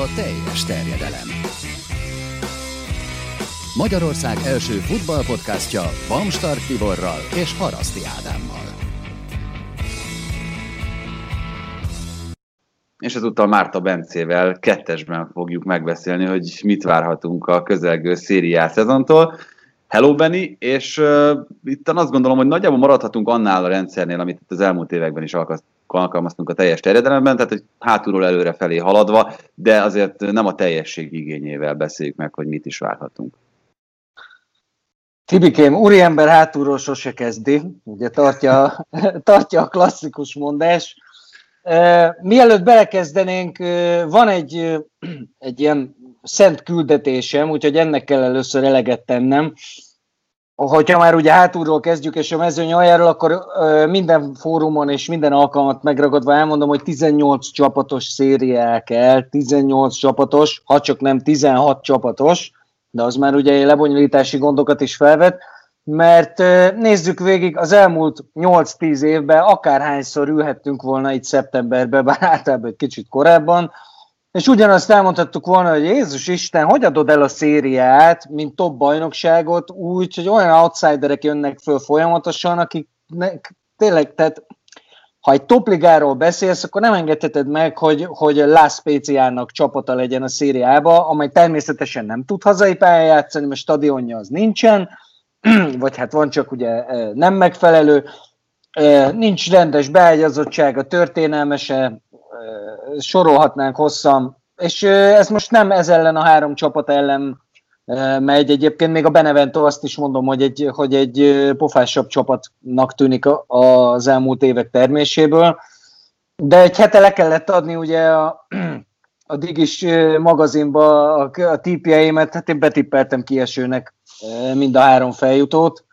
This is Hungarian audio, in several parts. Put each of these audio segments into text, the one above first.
a teljes terjedelem. Magyarország első futballpodcastja Bamstart Tiborral és Haraszti Ádámmal. És ezúttal Márta Bencével kettesben fogjuk megbeszélni, hogy mit várhatunk a közelgő Serie A szezontól. Hello, Benny, és itt azt gondolom, hogy nagyjából maradhatunk annál a rendszernél, amit itt az elmúlt években is alkalmaztunk a teljes terjedelemben, tehát hogy hátulról előre felé haladva, de azért nem a teljesség igényével beszéljük meg, hogy mit is várhatunk. Tibikém, úriember hátulról sose kezdi, ugye tartja a klasszikus mondás. Mielőtt belekezdenénk, van egy ilyen szent küldetésem, úgyhogy ennek kell először eleget tennem. Hogyha már ugye hátulról kezdjük és a mezőny aljáról, akkor minden fórumon és minden alkalmat megragadva elmondom, hogy 18 csapatos szériá kell, 18 csapatos, ha csak nem 16 csapatos, de az már ugye lebonyolítási gondokat is felvet, mert nézzük végig, az elmúlt 8-10 évben akárhányszor ülhettünk volna itt szeptemberben, bár általában egy kicsit korábban, és ugyanazt elmondhattuk volna, hogy Jézus Isten, hogy adod el a szériát, mint top bajnokságot, úgy, hogy olyan outsiderek jönnek föl folyamatosan, akik tényleg, tehát ha egy topligáról beszélsz, akkor nem engedheted meg, hogy Lász Péciának csapata legyen a szériába, amely természetesen nem tud hazai pályán játszani, mert stadionja az nincsen, vagy hát van, csak ugye nem megfelelő, nincs rendes beágyazottsága, történelmese, sorolhatnánk hosszan, és ez most nem ez ellen a három csapat ellen megy, egyébként még a Benevento, azt is mondom, hogy egy pofásabb csapatnak tűnik az elmúlt évek terméséből, de egy hete le kellett adni ugye a Digis magazinba a tippjeimet, hát én betippeltem kiesőnek mind a három feljutót.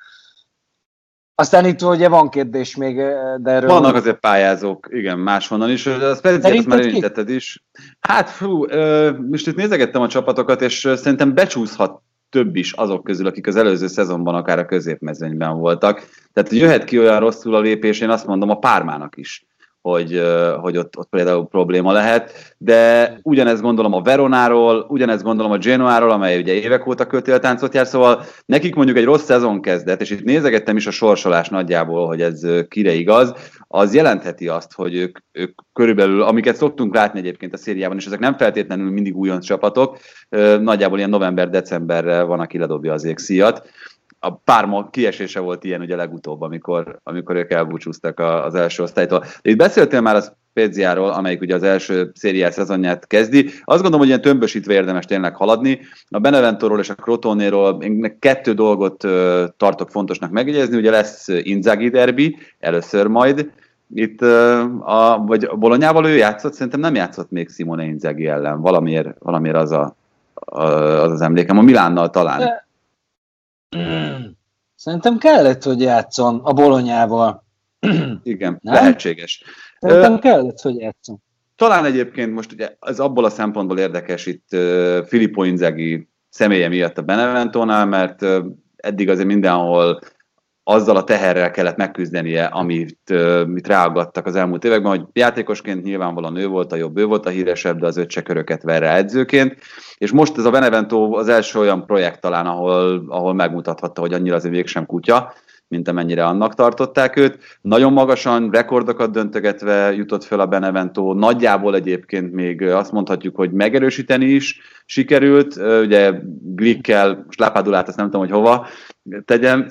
Aztán itt ugye van kérdés még, de erről... Vannak azért pályázók, igen, máshonnan is. A Speziát már érintetted is. Hát, most itt nézegettem a csapatokat, és szerintem becsúszhat több is azok közül, akik az előző szezonban akár a középmezőnyben voltak. Tehát jöhet ki olyan rosszul a lépés, én azt mondom, a Pármának is, hogy ott például probléma lehet, de ugyanezt gondolom a Veronáról, ugyanezt gondolom a Genoáról, amely ugye évek óta kötéltáncot jár, szóval nekik mondjuk egy rossz szezon kezdett, és itt nézegettem is a sorsolás nagyjából, hogy ez kire igaz, az jelentheti azt, hogy ők körülbelül, amiket szoktunk látni egyébként a szériában, és ezek nem feltétlenül mindig újonc csapatok, nagyjából ilyen november-decemberre van, aki ledobja az égszíjat. A Parma kiesése volt ilyen ugye legutóbb, amikor ők elbúcsúztak az első osztálytól. De itt beszéltél már a Speziáról, amelyik ugye az első szériás szezonját kezdi. Azt gondolom, hogy ilyen tömbösítve érdemes tényleg haladni. A Beneventóról és a Crotonéról én 2 dolgot tartok fontosnak megjegyezni. Ugye lesz Inzaghi derbi, először majd. Itt vagy Bolognával ő játszott, szerintem nem játszott még Simone Inzaghi ellen. Valamiért az emlékem. A Milánnal talán. De... Szerintem kellett, hogy játszon a Bolognával. Igen, nem? Lehetséges. Szerintem kellett, hogy játszon. Talán egyébként most ugye az abból a szempontból érdekes itt Filippo Inzaghi személye miatt a Beneventónál, mert eddig azért mindenhol azzal a teherrel kellett megküzdenie, amit ráaggattak az elmúlt években, hogy játékosként nyilvánvalóan ő volt a jobb, ő volt a híresebb, de az öt se köröket ver rá edzőként. És most ez a Benevento az első olyan projekt talán, ahol megmutathatta, hogy annyira azért mégsem kutya, mint amennyire annak tartották őt. Nagyon magasan, rekordokat döntögetve jutott fel a Benevento, nagyjából egyébként még azt mondhatjuk, hogy megerősíteni is sikerült. Ugye Glikkel, most Lápádulát, azt nem tudom, hogy hova tegyem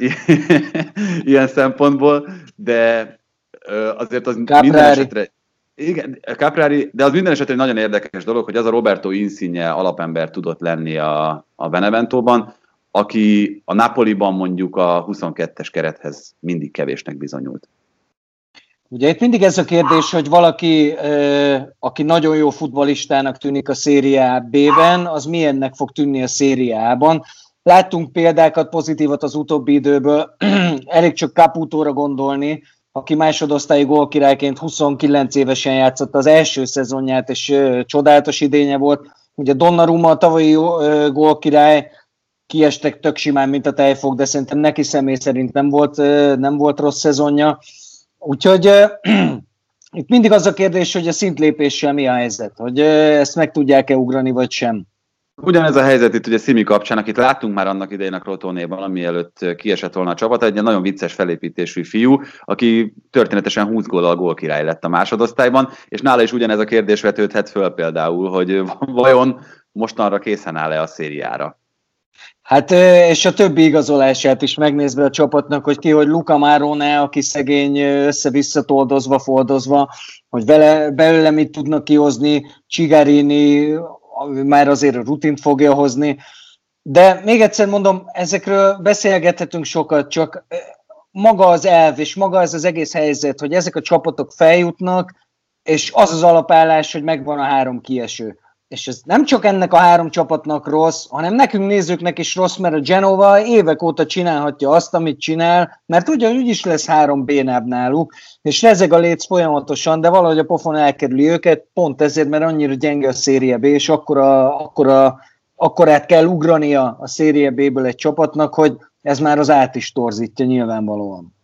ilyen szempontból, de azért az minden esetre... Igen, Caprari, de az minden esetre egy nagyon érdekes dolog, hogy az a Roberto Insigne alapember tudott lenni a Beneventóban, aki a Napoliban mondjuk a 22-es kerethez mindig kevésnek bizonyult. Ugye itt mindig ez a kérdés, hogy valaki, aki nagyon jó futballistának tűnik a Serie B-ben, az milyennek fog tűnni a Serie A-ban. Láttunk példákat, pozitívat az utóbbi időből, elég csak Caputóra gondolni, aki másodosztályi gólkirályként 29 évesen játszott az első szezonját, és csodálatos idénye volt. Ugye Donnarumma a tavalyi gólkirály, kiestek tök simán, mint a tejfog, de szerintem neki személy szerint nem volt rossz szezonja. Úgyhogy Itt mindig az a kérdés, hogy a szintlépéssel mi a helyzet, hogy ezt meg tudják-e ugrani, vagy sem. Ugyanez a helyzet itt ugye Szimi kapcsán, akit láttunk már annak idején a Krotónéban, ami előtt kiesett volna a csapat, egy nagyon vicces felépítésű fiú, aki történetesen 20 góllal gólkirály lett a másodosztályban, és nála is ugyanez a kérdés vetődhet föl például, hogy vajon mostanra készen áll-e a szériára. Hát és a többi igazolását is megnézve a csapatnak, hogy ki, hogy Luca Marone, aki szegény össze-vissza toldozva, fordozva, hogy belőle mit tudnak kihozni, Cigarini már azért a rutint fogja hozni. De még egyszer mondom, ezekről beszélgethetünk sokat, csak maga az elv és maga ez az egész helyzet, hogy ezek a csapatok feljutnak, és az az alapállás, hogy megvan a három kieső. És ez nem csak ennek a három csapatnak rossz, hanem nekünk nézőknek is rossz, mert a Genova évek óta csinálhatja azt, amit csinál, mert ugyanúgy is lesz három bénább náluk, és rezeg a léc folyamatosan, de valahogy a pofon elkerüli őket, pont ezért, mert annyira gyenge a Serie B, és akkorát kell ugrania a Serie B-ből egy csapatnak, hogy ez már az át is torzítja nyilvánvalóan.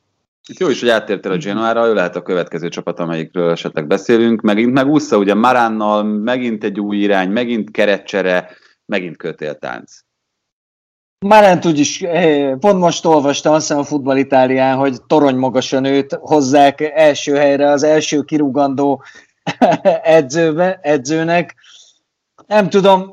Itt jó is, hogy áttértél a Genoára, ő lehet a következő csapat, amelyikről esetleg beszélünk. Megint ússza, ugye Maránnal, megint egy új irány, megint keretcsere, megint kötéltánc. Maránt úgyis, pont most olvastam, azt hiszem a Futball Itálián, hogy torony magasan őt hozzák első helyre az első kirúgandó edzőnek. Nem tudom,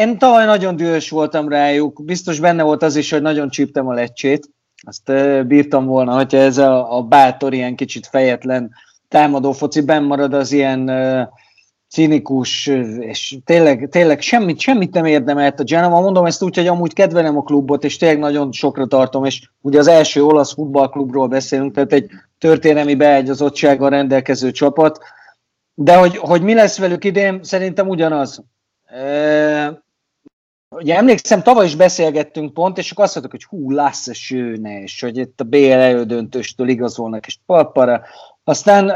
én tavaly nagyon dühös voltam rájuk, biztos benne volt az is, hogy nagyon csíptem a Leccsét. Azt bírtam volna, hogyha ez a bátor, ilyen kicsit fejetlen támadó foci benn marad az ilyen cinikus, és tényleg semmit nem érdemelt a Genova. Mondom ezt úgy, hogy amúgy kedvelem a klubot, és tényleg nagyon sokra tartom, és ugye az első olasz futballklubról beszélünk, tehát egy történelmi beágyazottsággal rendelkező csapat, de hogy mi lesz velük idén, szerintem ugyanaz. Ugye emlékszem, tavaly is beszélgettünk pont, és akkor azt mondtuk, hogy hú, lesz a sőne, és hogy itt a BL elődöntőstől igazolnak, és papara. Aztán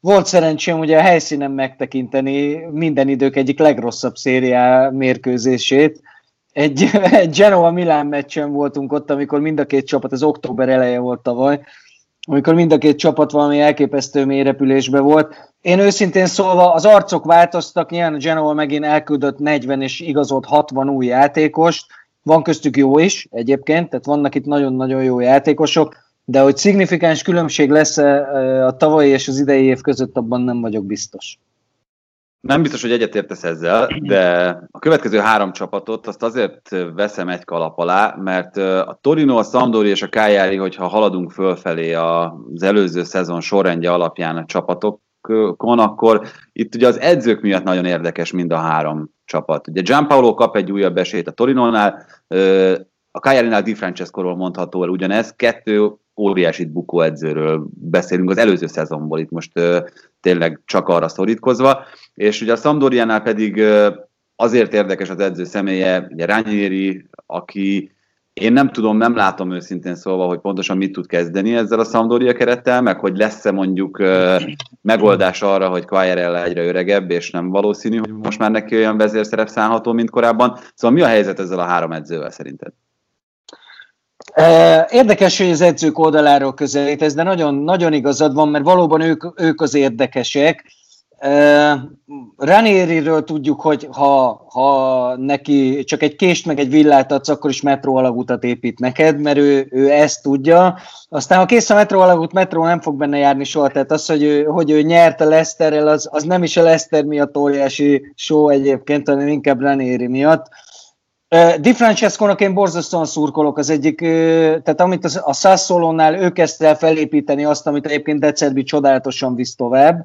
volt szerencsém ugye a helyszínen megtekinteni minden idők egyik legrosszabb szériá mérkőzését. Egy Genova-Milán meccsen voltunk ott, amikor mind a két csapat, ez október eleje volt tavaly, amikor mind a két csapat valami elképesztő mélyrepülésbe volt. Én őszintén szólva, az arcok változtak, nyilván a Genova megint elküldött 40 és igazolt 60 új játékost, van köztük jó is egyébként, tehát vannak itt nagyon-nagyon jó játékosok, de hogy szignifikáns különbség lesz a tavalyi és az idei év között, abban nem vagyok biztos. Nem biztos, hogy egyetértesz ezzel, de a következő három csapatot azt azért veszem egy kalap alá, mert a Torino, a Sampdoria és a Cagliari, hogyha haladunk fölfelé az előző szezon sorrendje alapján a csapatokon, akkor itt ugye az edzők miatt nagyon érdekes mind a három csapat. Ugye Gianpaolo kap egy újabb esélyt a Torinónál, a Cagliarinál Di Francescoról mondható el ugyanez, 2 óriásit bukó edzőről beszélünk az előző szezonból, itt most tényleg csak arra szorítkozva, és ugye a Sampdoriánál pedig azért érdekes az edző személye, ugye Ranieri, aki én nem tudom, nem látom őszintén szólva, hogy pontosan mit tud kezdeni ezzel a Sampdoria kerettel, meg hogy lesz-e mondjuk megoldás arra, hogy Quagliarella egyre öregebb, és nem valószínű, hogy most már neki olyan vezérszerep szánható, mint korábban. Szóval mi a helyzet ezzel a három edzővel szerinted? Érdekes, hogy az edzők oldaláról közelít ez, de nagyon, nagyon igazad van, mert valóban ők az érdekesek. Ranieriről tudjuk, hogy ha neki csak egy kést meg egy villát adsz, akkor is metró alagutat épít neked, mert ő ezt tudja. Aztán ha kész a metró alagút, metró nem fog benne járni soha, tehát az, hogy ő nyert a Leicesterrel, az nem is a Leicester miatt óriási show egyébként, hanem inkább Ranieri miatt. Di Francesconak én borzasztóan szurkolok az egyik, tehát amit a Sassuolónál ő kezdte el felépíteni azt, amit egyébként De Zerbi csodálatosan visz tovább,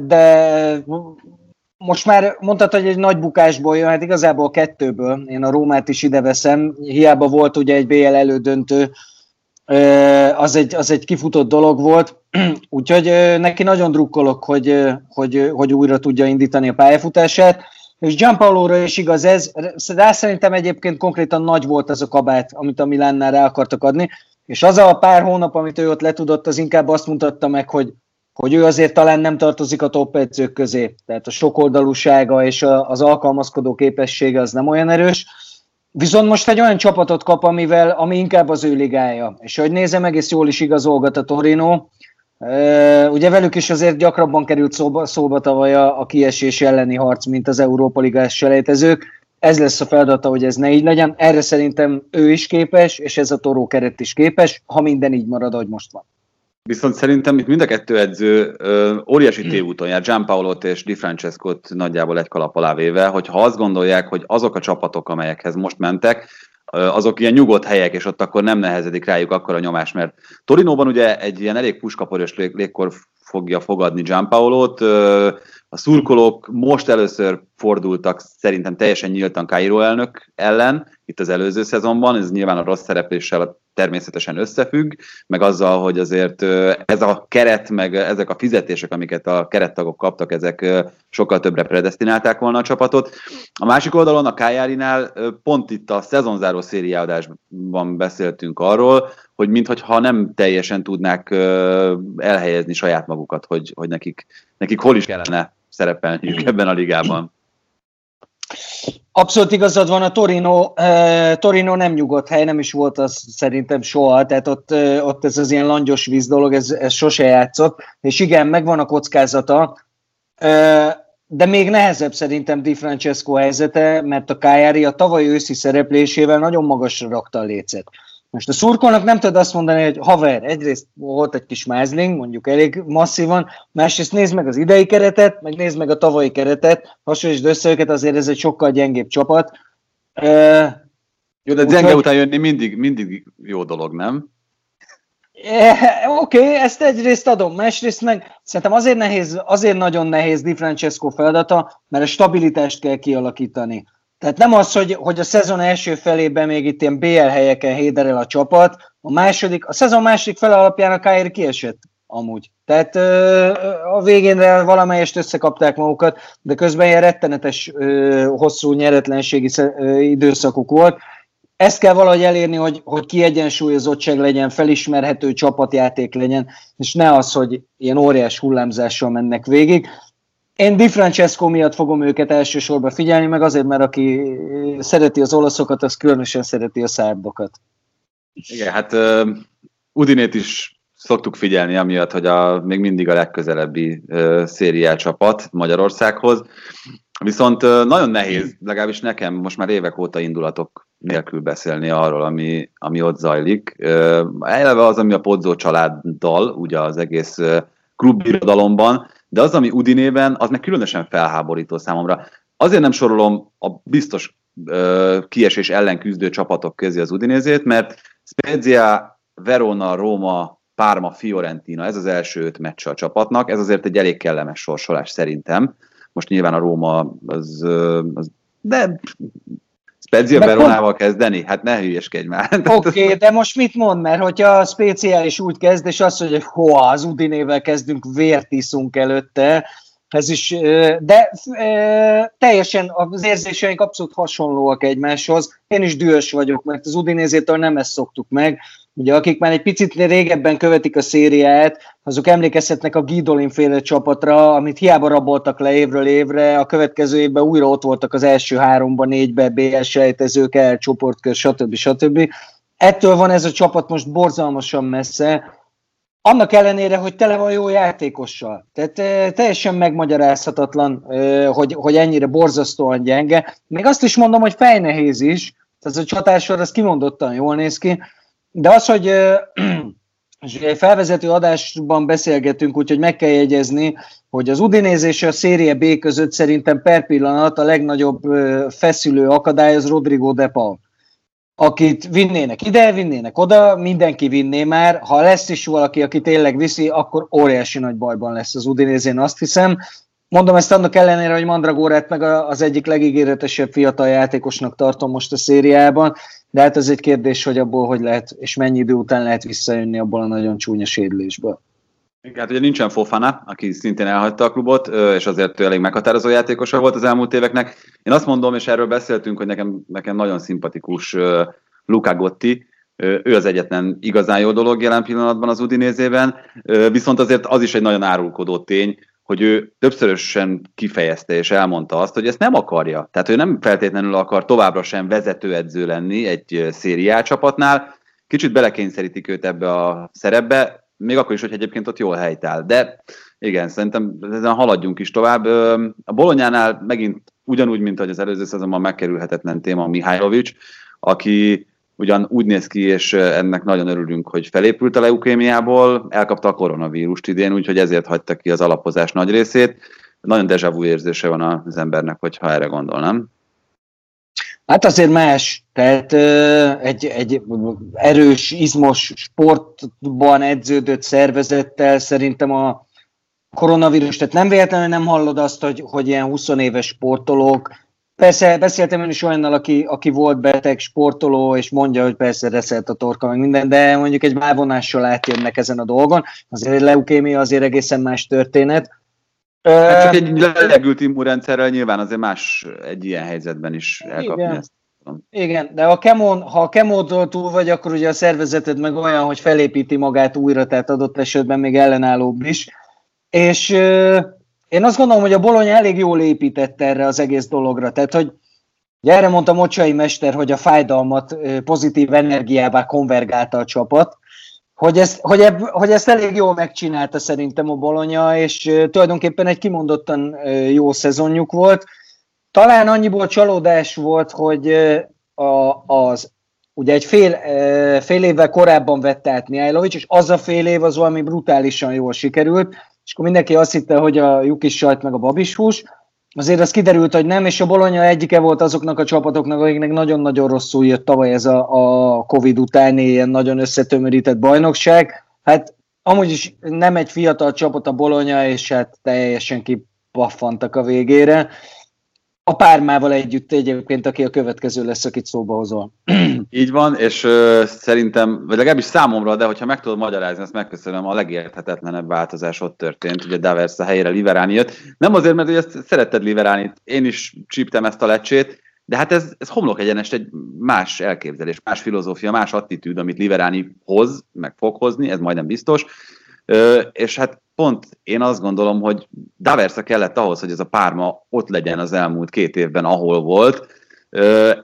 de most már mondhatod, hogy egy nagy bukásból jön, hát igazából 2-ből, én a Rómát is ide veszem, hiába volt ugye egy BL elődöntő, az egy kifutott dolog volt, úgyhogy neki nagyon drukkolok, hogy újra tudja indítani a pályafutását, és Gianpaolóra is igaz ez, de szerintem egyébként konkrétan nagy volt az a kabát, amit a Milánnál rá akartak adni, és az a pár hónap, amit ő ott letudott, az inkább azt mutatta meg, hogy ő azért talán nem tartozik a top edzők közé, tehát a sokoldalúsága és az alkalmazkodó képessége az nem olyan erős, viszont most egy olyan csapatot kap, ami inkább az ő ligája, és ahogy nézem, egész jól is igazolgat a Torino, Ugye velük is azért gyakrabban került szóba tavaly a kiesés elleni harc, mint az Európa Ligás selejtezők. Ez lesz a feladata, hogy ez ne így legyen. Erre szerintem ő is képes, és ez a Toró keret is képes, ha minden így marad, ahogy most van. Viszont szerintem itt mind a kettő edző óriási tévúton jár, Gianpaolót és Di Francescót nagyjából egy kalap alá véve, hogyha azt gondolják, hogy azok a csapatok, amelyekhez most mentek, azok ilyen nyugodt helyek, és ott akkor nem nehezedik rájuk akkor a nyomás, mert Torinóban ugye egy ilyen elég puskaporös légkor fogja fogadni Gianpaolót, a szurkolók most először fordultak szerintem teljesen nyíltan Cairo elnök ellen, itt az előző szezonban, ez nyilván a rossz szerepléssel természetesen összefügg, meg azzal, hogy azért ez a keret, meg ezek a fizetések, amiket a kerettagok kaptak, ezek sokkal többre predesztinálták volna a csapatot. A másik oldalon, a Cagliarinál pont itt a szezonzáró szériaadásban beszéltünk arról, hogy minthogyha nem teljesen tudnák elhelyezni saját magukat, hogy nekik hol is kellene szerepelniük ebben a ligában. Abszolút igazad van, a Torino nem nyugodt hely, nem is volt az szerintem soha, tehát ott ez az ilyen langyos víz dolog, ez sose játszott, és igen, megvan a kockázata, de még nehezebb szerintem Di Francesco helyzete, mert a Cagliari a tavaly őszi szereplésével nagyon magasra rakta a lécet. Most a szurkolnak nem tudod azt mondani, hogy haver, egyrészt volt egy kis mázling, mondjuk elég masszívan, másrészt nézd meg az idei keretet, meg nézd meg a tavalyi keretet, hasonlítsd össze őket, azért ez egy sokkal gyengébb csapat. Jó, de gyenge után jönni mindig jó dolog, nem? Oké, ezt egyrészt adom, másrészt meg szerintem azért nagyon nehéz Di Francesco feladata, mert a stabilitást kell kialakítani. Tehát nem az, hogy a szezon első felében még itt ilyen BL helyeken héderel a csapat, a szezon második fele alapján a Cagliari kiesett amúgy. Tehát a végénre valamelyest összekapták magukat, de közben ilyen rettenetes, hosszú nyeretlenségi időszakuk volt. Ezt kell valahogy elérni, hogy kiegyensúlyozottság legyen, felismerhető csapatjáték legyen, és ne az, hogy ilyen óriás hullámzással mennek végig. Én Di Francesco miatt fogom őket elsősorban figyelni, meg azért, mert aki szereti az olaszokat, az különösen szereti a szerbokat. Igen, hát Udinét is szoktuk figyelni, amiatt, hogy még mindig a legközelebbi szériá csapat Magyarországhoz. Viszont nagyon nehéz, legalábbis nekem most már évek óta indulatok nélkül beszélni arról, ami ott zajlik. Eleve az, ami a Pozzo családdal, ugye az egész klubirodalomban, de az, ami Udinében, az meg különösen felháborító számomra. Azért nem sorolom a biztos kiesés ellen küzdő csapatok közé az Udinézét, mert Spezia, Verona, Róma, Parma, Fiorentina, ez az első 5 meccs a csapatnak, ez azért egy elég kellemes sorsolás szerintem. Most nyilván a Róma, de Spezia Veronával kezdeni? Hát ne hülyeskedj már. Oké, de most mit mond? Mert hogyha a speciális úgy kezd, és azt mondja, hogy az Udinével kezdünk, vért iszunk előtte, ez is, de teljesen az érzéseink abszolút hasonlóak egymáshoz. Én is dühös vagyok, mert az Udinézétől nem ezt szoktuk meg. Ugye akik már egy picit régebben követik a szériát, azok emlékezhetnek a Guidolin féle csapatra, amit hiába raboltak le évről évre, a következő évben újra ott voltak az első 3-ban, 4-ben, BL sejtezők, el, csoportkör, stb. Ettől van ez a csapat most borzalmasan messze, annak ellenére, hogy tele van jó játékossal. Tehát teljesen megmagyarázhatatlan, hogy ennyire borzasztóan gyenge. Még azt is mondom, hogy fejnehéz is, ez a csatásor, az kimondottan jól néz ki. De az, hogy felvezető adásban beszélgetünk, úgyhogy meg kell jegyezni, hogy az Udinese és a Serie B között szerintem per pillanat a legnagyobb feszülő akadály az Rodrigo de Paul, akit vinnének ide, vinnének oda, mindenki vinné már, ha lesz is valaki, aki tényleg viszi, akkor óriási nagy bajban lesz az Udinese-n, azt hiszem. Mondom ezt annak ellenére, hogy Mandragórát meg az egyik legígéretesebb fiatal játékosnak tartom most a szériában, de hát ez egy kérdés, hogy abból hogy lehet, és mennyi idő után lehet visszajönni abból a nagyon csúnya sérülésből. Hát ugye nincsen Fofana, aki szintén elhagyta a klubot, és azért elég meghatározó játékosa volt az elmúlt éveknek. Én azt mondom, és erről beszéltünk, hogy nekem nagyon szimpatikus Luca Gotti, ő az egyetlen igazán jó dolog jelen pillanatban az Udinésében, viszont azért az is egy nagyon árulkodó tény, hogy ő többszörösen kifejezte és elmondta azt, hogy ezt nem akarja. Tehát ő nem feltétlenül akar továbbra sem vezetőedző lenni egy szériá csapatnál. Kicsit belekényszerítik őt ebbe a szerepbe. Még akkor is, hogy egyébként ott jól helytáll. De igen, szerintem ezen haladjunk is tovább. A Bolognánál megint ugyanúgy, mint ahogy az előző szezonban megkerülhetetlen téma a Mihajlovics, aki ugyan úgy néz ki, és ennek nagyon örülünk, hogy felépült a leukémiából, elkapta a koronavírust idén, úgyhogy ezért hagyta ki az alapozás nagy részét. Nagyon déjà vu érzése van az embernek, hogyha erre gondolnám. Hát azért más, tehát egy erős, izmos sportban edződött szervezettel szerintem a koronavírus, tehát nem véletlenül nem hallod azt, hogy ilyen 20 éves sportolók. Persze, beszéltem én is olyannal, aki volt beteg sportoló, és mondja, hogy persze reszelt a torka, meg minden, de mondjuk egy válvonással átjönnek ezen a dolgon. Azért leukémia azért egészen más történet. Hát csak egy lelegült immunrendszerrel nyilván azért más egy ilyen helyzetben is elkapni ezt. Igen, de ha a kemótól túl vagy, akkor ugye a szervezeted meg olyan, hogy felépíti magát újra, tehát adott esetben még ellenállóbb is. És én azt gondolom, hogy a Bologna elég jól épített erre az egész dologra. Tehát, hogy erre mondta Mocsai mester, hogy a fájdalmat pozitív energiává konvergálta a csapat, hogy ezt elég jól megcsinálta szerintem a Bologna, és tulajdonképpen egy kimondottan jó szezonjuk volt. Talán annyiból csalódás volt, hogy ugye egy fél évvel korábban vette át Mihajlovics, és az a fél év az valami brutálisan jól sikerült, és akkor mindenki azt hitte, hogy a lyukis sajt meg a babishús. Azért az kiderült, hogy nem, és a Bologna egyike volt azoknak a csapatoknak, akiknek nagyon-nagyon rosszul jött tavaly ez a Covid utáni ilyen nagyon összetömörített bajnokság. Hát amúgy is nem egy fiatal csapat a Bologna, és hát teljesen kipaffantak a végére. A Pármával együtt egyébként, aki a következő lesz, akit szóba hozol. Így van, és szerintem, vagy legalábbis számomra, de hogyha meg tudod magyarázni, ezt megköszönöm, a legérthetetlenebb változás ott történt, ugye Daversa helyére Liverani jött. Nem azért, mert ugye ezt szeretted Liveranit, én is csíptem ezt a lecsét, de hát ez homlok egyenest egy más elképzelés, más filozófia, más attitűd, amit Liverani hoz, meg fog hozni, ez majdnem biztos. És hát pont én azt gondolom, hogy Daversa kellett ahhoz, hogy ez a Parma ott legyen az elmúlt 2 évben, ahol volt.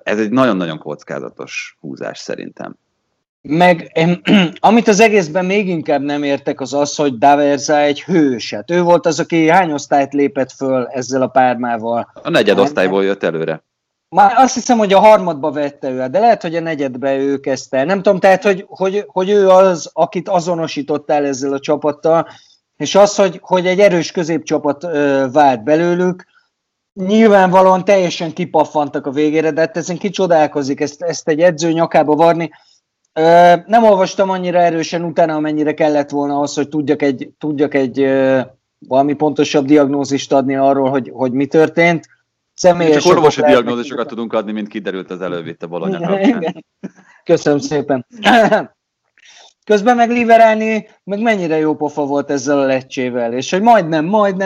Ez egy nagyon-nagyon kockázatos húzás szerintem. Meg amit az egészben még inkább nem értek, az az, hogy Daversa egy hős. Hát ő volt az, aki hány osztályt lépett föl ezzel a Parmával. A 4. osztályból jött előre. Már azt hiszem, hogy a 3. vette ő, de lehet, hogy a 4. ő kezdte. Nem tudom, tehát, hogy ő az, akit azonosítottál ezzel a csapattal, és az, hogy egy erős középcsapat vált belőlük, nyilvánvalóan teljesen kipaffantak a végére, de hát ezen kicsodálkozik, ezt egy edző nyakába varni. Nem olvastam annyira erősen utána, amennyire kellett volna ahhoz, hogy tudjak egy valami pontosabb diagnózist adni arról, hogy mi történt. Csak orvosi diagnózisokat tudunk adni, mint kiderült az előbb itt a Bologna. Köszönöm szépen. Közben meg Liverani, meg mennyire jó pofa volt ezzel a lecsével, és hogy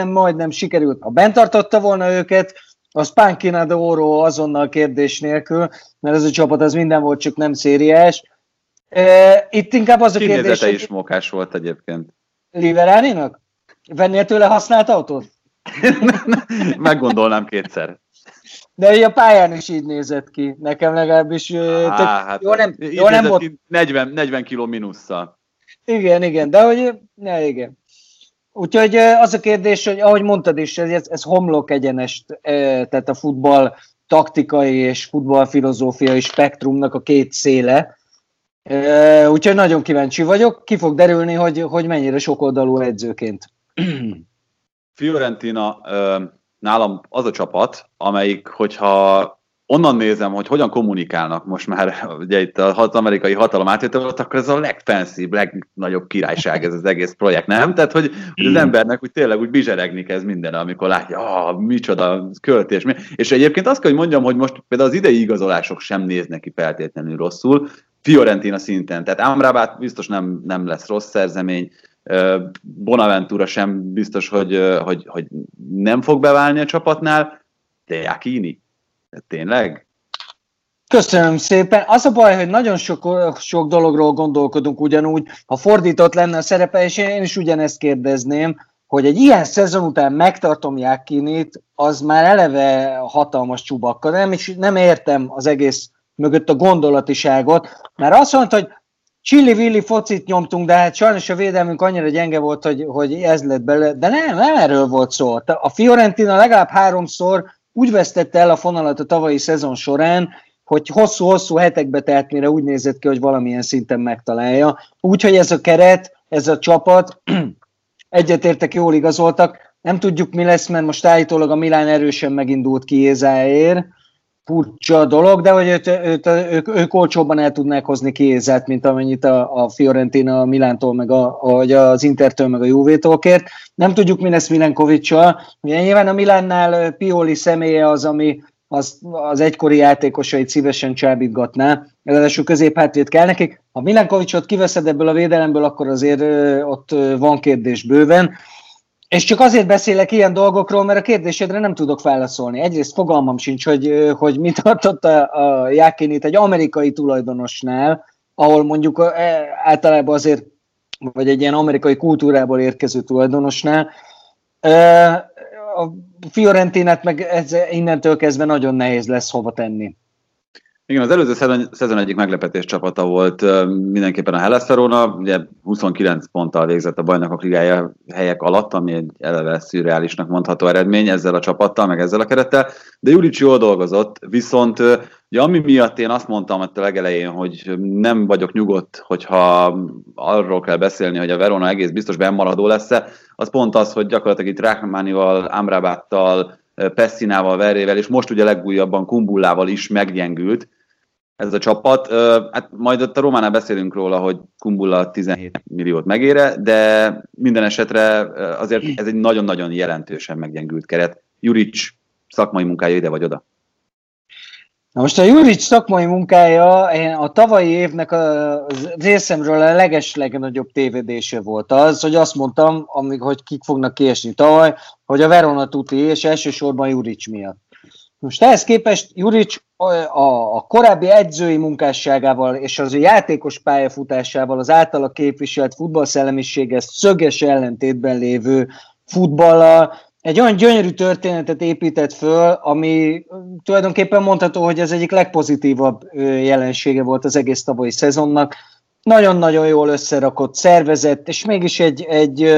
majdnem sikerült. Ha bentartotta volna őket, a Spankina d'Oro azonnal kérdés nélkül, mert ez a csapat az minden volt, csak nem szériás. Itt inkább az a kérdés... Kinézete is mókás volt egyébként. Liveraninak? Vennél tőle használt autót? Meggondolnám kétszer. De a pályán is így nézett ki, nekem legalábbis. Hát jó nem volt. 40 kiló mínusszal. Igen, de hogy... Ne, igen. Úgyhogy az a kérdés, hogy ahogy mondtad is, ez homlok egyenest, tehát a futball taktikai és futball filozófiai spektrumnak a 2 széle. Úgyhogy nagyon kíváncsi vagyok. Ki fog derülni, hogy mennyire sokoldalú edzőként. Fiorentina nálam az a csapat, amelyik, hogyha onnan nézem, hogy hogyan kommunikálnak most már ugye itt az amerikai hatalom átvétel alatt, akkor ez a legfenszibb, legnagyobb királyság ez az egész projekt, nem? Tehát, hogy az embernek úgy tényleg úgy bizseregni kezd minden, amikor látja, micsoda költés. És egyébként azt kell, hogy mondjam, hogy most például az idei igazolások sem néznek ki feltétlenül rosszul, Fiorentina szinten. Tehát Amrabat biztos nem lesz rossz szerzemény, Bonaventura sem biztos, hogy nem fog beválni a csapatnál, de Jakini, tényleg? Köszönöm szépen. Az a baj, hogy nagyon sok dologról gondolkodunk ugyanúgy, ha fordított lenne a szerepe, és én is ugyanezt kérdezném, hogy egy ilyen szezon után megtartom Jakinit, az már eleve hatalmas csubakka. Nem értem az egész mögött a gondolatiságot, mert azt mondta, hogy Csilli-villi focit nyomtunk, de hát sajnos a védelmünk annyira gyenge volt, hogy ez lett belőle. De nem erről volt szó. A Fiorentina legalább háromszor úgy vesztette el a fonalat a tavalyi szezon során, hogy hosszú-hosszú hetekbe telt, mire úgy nézett ki, hogy valamilyen szinten megtalálja. Úgyhogy ez a keret, ez a csapat, egyetértek, jól igazoltak. Nem tudjuk, mi lesz, mert most állítólag a Milán erősen megindult ki Ézáér. Furcsa dolog, de hogy ők olcsóbban el tudnák hozni Chiesát, mint amennyit a Fiorentina a Milántól, meg az Intertől, meg a Juvétól kért. Nem tudjuk, mi lesz Milankovics-sal. Ugye nyilván a Milánnál Pioli személye az, ami az egykori játékosait szívesen csábítgatná. Ráadásul középhátvéd kell nekik. Ha Milankovicsot kiveszed ebből a védelemből, akkor azért ott van kérdés bőven. És csak azért beszélek ilyen dolgokról, mert a kérdésedre nem tudok válaszolni. Egyrészt fogalmam sincs, hogy mit tartott a Jakinit egy amerikai tulajdonosnál, ahol mondjuk általában azért, vagy egy ilyen amerikai kultúrából érkező tulajdonosnál. A Fiorentinát meg innentől kezdve nagyon nehéz lesz hova tenni. Igen, az előző szezon egyik meglepetés csapata volt mindenképpen a Hellas Verona, ugye 29 ponttal végzett a Bajnokok Ligája helyek alatt, ami egy eleve szürreálisnak mondható eredmény ezzel a csapattal, meg ezzel a kerettel, de Jurics jól dolgozott, viszont ugye, ami miatt én azt mondtam a legelején, hogy nem vagyok nyugodt, hogyha arról kell beszélni, hogy a Verona egész biztos bennmaradó lesz-e, az pont az, hogy gyakorlatilag itt Rahmanival, Amrabattal, Pessinával, Verrével, és most ugye legújabban Kumbullával is meggyengült ez a csapat. Hát majd ott a Rómánál beszélünk róla, hogy Kumbulla 17 milliót megére, de minden esetre azért ez egy nagyon-nagyon jelentősen meggyengült keret. Jurics szakmai munkája ide vagy oda? Na most a Jurics szakmai munkája a tavalyi évnek a részemről a legeslegnagyobb tévedése volt az, hogy azt mondtam, hogy kik fognak kiesni tavaly, hogy a Verona tuti, és elsősorban Jurics miatt. Most ehhez képest Jurics a korábbi edzői munkásságával és az játékos pályafutásával, az általa képviselt futballszellemiséggel szöges ellentétben lévő futballal egy olyan gyönyörű történetet épített föl, ami tulajdonképpen mondható, hogy ez egyik legpozitívabb jelensége volt az egész tavalyi szezonnak. Nagyon-nagyon jól összerakott, szervezett, és mégis egy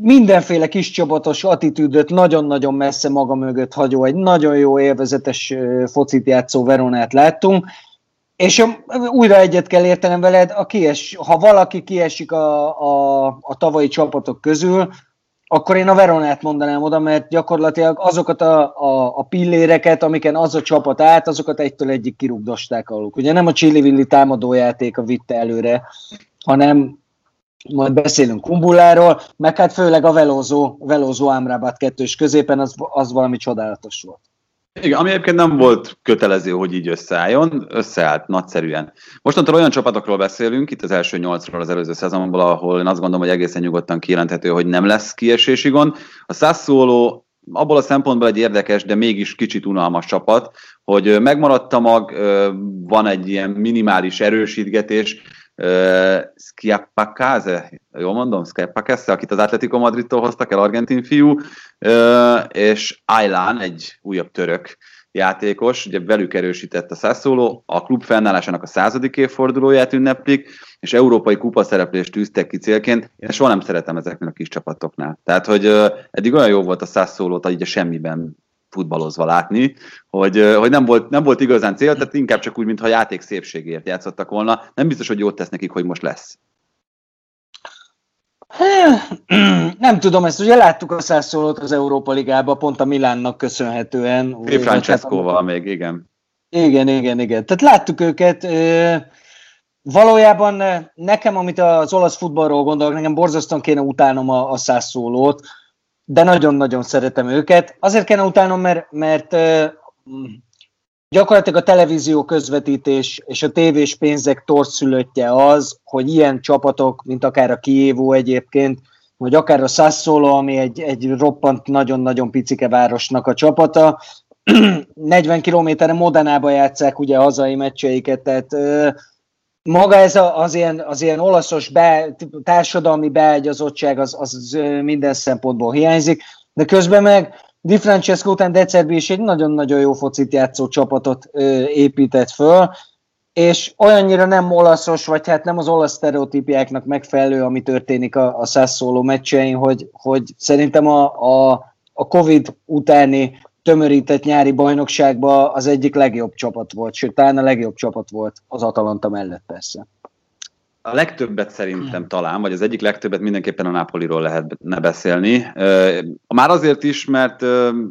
mindenféle kiscsapatos attitűdöt nagyon-nagyon messze maga mögött hagyó, egy nagyon jó élvezetes focit játszó Veronát láttunk, és újra egyet kell értenem veled, ha valaki kiesik a tavalyi csapatok közül, akkor én a Veronát mondanám oda, mert gyakorlatilag azokat a pilléreket, amiken az a csapat állt, azokat egytől egyig kirugdosták aluk. Ugye nem a Csillivilli támadójátéka vitte előre, hanem majd beszélünk Kumbulláról, meg hát főleg a velózó Amrabat kettős középen, az valami csodálatos volt. Igen, ami egyébként nem volt kötelező, hogy így összeálljon, összeállt nagyszerűen. Mostantól olyan csapatokról beszélünk, itt az első 8-ról az előző szezonból, ahol én azt gondolom, hogy egészen nyugodtan kijelenthető, hogy nem lesz kiesési gond. A Sassuolo abból a szempontból egy érdekes, de mégis kicsit unalmas csapat, hogy megmaradt a mag, van egy ilyen minimális erősítgetés, Skiapakáze, jól mondom, Skiapakáze, akit az Atletico Madridtól hoztak el, argentin fiú, és Aylan, egy újabb török játékos, ugye velük erősített a Sassuolo, a klub fennállásának a 100. évfordulóját ünneplik, és európai kupa szereplést tűztek ki célként, és soha nem szeretem ezeknél a kis csapatoknál. Tehát, hogy eddig olyan jó volt a Sassuolót, így a semmiben futballozva látni, hogy nem volt igazán cél, tehát inkább csak úgy, mintha játék szépségért játszottak volna. Nem biztos, hogy jót tesz nekik, hogy most lesz. Nem tudom, ezt ugye láttuk a Sassuolót az Európa Ligában, pont a Milánnak köszönhetően. Di Francescoval még, igen. Igen. Tehát láttuk őket. Valójában nekem, amit az olasz futballról gondolok, nekem borzasztóan kéne utálnom a Sassuolót, de nagyon-nagyon szeretem őket. Azért kéne utálnom, mert gyakorlatilag a televízió közvetítés és a tévés pénzek torszülöttje az, hogy ilyen csapatok, mint akár a Chievo egyébként, vagy akár a Sassuolo, ami egy roppant nagyon-nagyon picike városnak a csapata, 40 kilométerre Modanába játsszák ugye a hazai meccseiket, tehát maga ez az ilyen olaszos társadalmi beágyazottság az minden szempontból hiányzik, de közben meg Di Francesco után Decerbi is egy nagyon-nagyon jó focit játszó csapatot épített föl, és olyannyira nem olaszos, vagy hát nem az olasz sztereotípiáknak megfelelő, ami történik a Sassuolo meccsein, hogy szerintem a Covid utáni tömörített nyári bajnokságban az egyik legjobb csapat volt, sőt, talán a legjobb csapat volt az Atalanta mellett persze. A legtöbbet szerintem talán, vagy az egyik legtöbbet mindenképpen a Napoliról lehetne beszélni. Már azért is, mert,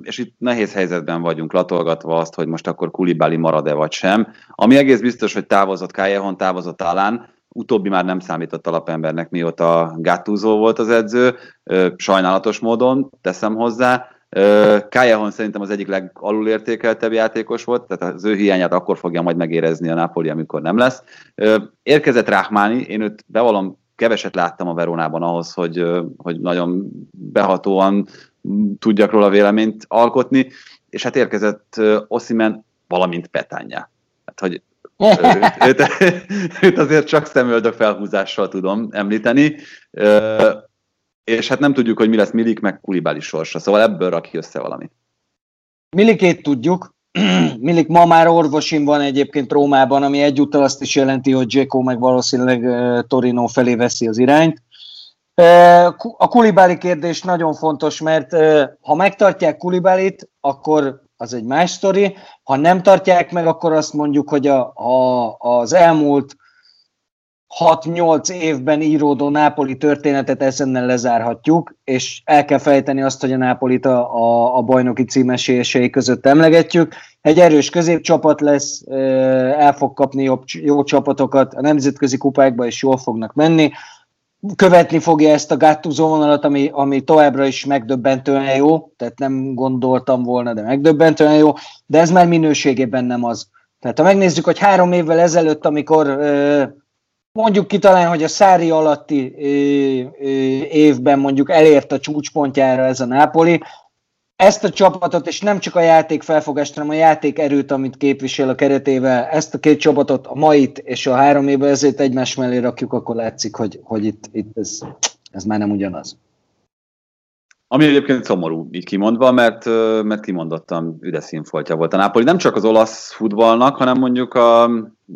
és itt nehéz helyzetben vagyunk latolgatva azt, hogy most akkor Kulibáli marad-e vagy sem. Ami egész biztos, hogy távozott Callejon, távozott Alán. Utóbbi már nem számított alapembernek, mióta Gattuso volt az edző. Sajnálatos módon teszem hozzá. Callejon szerintem az egyik legalulértékeltebb játékos volt, tehát az ő hiányát akkor fogja majd megérezni a Napoli, amikor nem lesz. Érkezett Rahmani, én őt bevallom, keveset láttam a Verónában ahhoz, hogy nagyon behatóan tudjak róla véleményt alkotni, és hát érkezett Osimhen, valamint Petagna. Hát, hogy őt azért csak szemöldök felhúzással tudom említeni, és hát nem tudjuk, hogy mi lesz Milik meg Kulibáli sorsa, szóval ebből rakj össze valamit. Milikét tudjuk. Milik ma már orvosin van egyébként Rómában, ami egyúttal azt is jelenti, hogy Dzeko meg valószínűleg Torino felé veszi az irányt. A Kulibáli kérdés nagyon fontos, mert ha megtartják Kulibálit, akkor az egy más sztori. Ha nem tartják meg, akkor azt mondjuk, hogy az elmúlt 6-8 évben íródó Nápoli történetet ezennel lezárhatjuk, és el kell fejteni azt, hogy a Nápolit a bajnoki cím esélyesei között emlegetjük. Egy erős középcsapat lesz, el fog kapni jó csapatokat, a nemzetközi kupákba is jól fognak menni. Követni fogja ezt a Gattuso vonalat, ami továbbra is megdöbbentően jó, tehát nem gondoltam volna, de megdöbbentően jó, de ez már minőségében nem az. Tehát ha megnézzük, hogy 3 évvel ezelőtt, amikor... mondjuk ki talán, hogy a Sarri alatti évben mondjuk elért a csúcspontjára ez a Napoli. Ezt a csapatot, és nem csak a játék felfogást, hanem a játék erőt, amit képvisel a keretével, ezt a két csapatot, a mait és a 3 évben ezért egymás mellé rakjuk, akkor látszik, hogy itt ez már nem ugyanaz. Ami egyébként szomorú, így kimondva, mert kimondottan üde színfoltja volt a Napoli. Nem csak az olasz futballnak, hanem mondjuk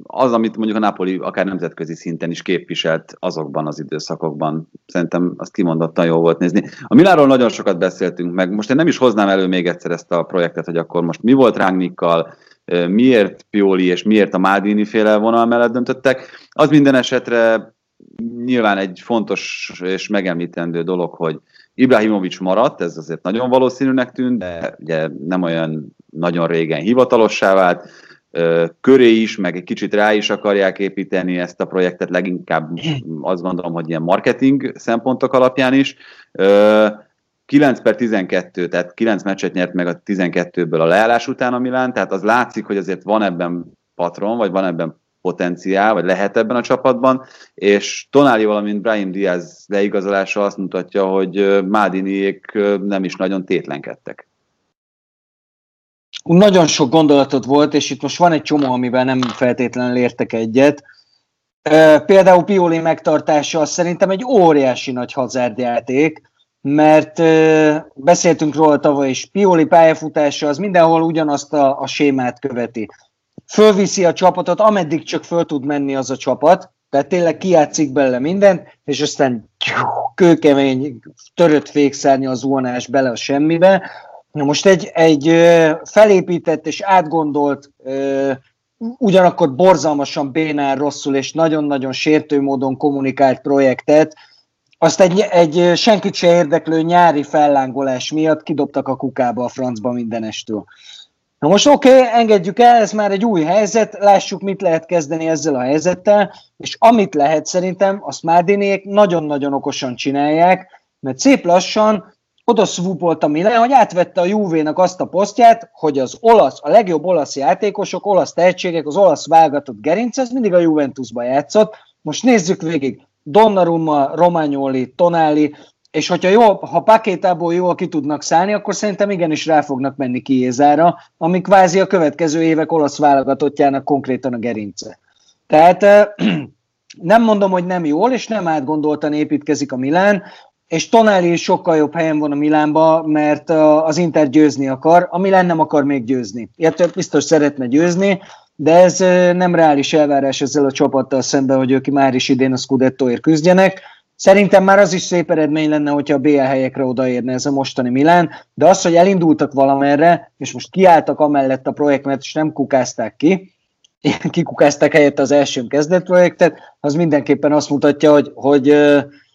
az, amit mondjuk a Napoli akár nemzetközi szinten is képviselt azokban az időszakokban. Szerintem azt kimondottan jó volt nézni. A Milánról nagyon sokat beszéltünk meg. Most én nem is hoznám elő még egyszer ezt a projektet, hogy akkor most mi volt Rangnickkal, miért Pioli és miért a Maldini féle vonal mellett döntöttek. Az minden esetre nyilván egy fontos és megemlítendő dolog, hogy Ibrahimovics maradt, ez azért nagyon valószínűnek tűnt, de ugye nem olyan nagyon régen hivatalossá vált. Köré is, meg egy kicsit rá is akarják építeni ezt a projektet, leginkább azt gondolom, hogy ilyen marketing szempontok alapján is. 9/12, tehát 9 meccset nyert meg a 12-ből a leállás után a Milán, tehát az látszik, hogy azért van ebben patron, vagy van ebben potenciál, vagy lehet ebben a csapatban, és Tonali, valamint Brahim Diaz leigazolása azt mutatja, hogy Maldiniék nem is nagyon tétlenkedtek. Nagyon sok gondolatod volt, és itt most van egy csomó, amivel nem feltétlenül értek egyet. Például Pioli megtartása szerintem egy óriási nagy hazárdjáték, mert beszéltünk róla tavaly is, Pioli pályafutása az mindenhol ugyanazt a sémát követi. Fölviszi a csapatot, ameddig csak föl tud menni az a csapat, tehát tényleg kijátszik bele mindent, és aztán kőkemény, törött fékszárnya a zuhanás bele a semmibe. Na most egy felépített és átgondolt, ugyanakkor borzalmasan bénán, rosszul és nagyon-nagyon sértő módon kommunikált projektet, azt egy senkit se érdeklő nyári fellángolás miatt kidobtak a kukába, a francba mindenestől. Na most oké, engedjük el, ez már egy új helyzet, lássuk, mit lehet kezdeni ezzel a helyzettel, és amit lehet szerintem, azt Maldiniék nagyon-nagyon okosan csinálják, mert szép lassan oda szvúpolt a Milán, hogy átvette a Juvénak azt a posztját, hogy az olasz, a legjobb olasz játékosok, olasz tehetségek, az olasz válogatott gerinc, ez mindig a Juventusba játszott. Most nézzük végig, Donnarumma, Romagnoli, Tonali, és hogyha ha Pakétából jól ki tudnak szállni, akkor szerintem igenis rá fognak menni ki Ézárra, ami kvázi a következő évek olasz válogatottjának konkrétan a gerince. Tehát nem mondom, hogy nem jól, és nem átgondoltan építkezik a Milán, és Tonali is sokkal jobb helyen van a Milánban, mert az Inter győzni akar, a Milán nem akar még győzni. Illetve biztos szeretne győzni, de ez nem reális elvárás ezzel a csapattal szemben, hogy ők már is idén a Scudettoért küzdjenek. Szerintem már az is szép eredmény lenne, hogyha a BL helyekre odaérne ez a mostani Milán, de az, hogy elindultak valamerre, és most kiálltak amellett a projektet, és nem kukázták ki, kikukázták helyett az első kezdett projektet, az mindenképpen azt mutatja, hogy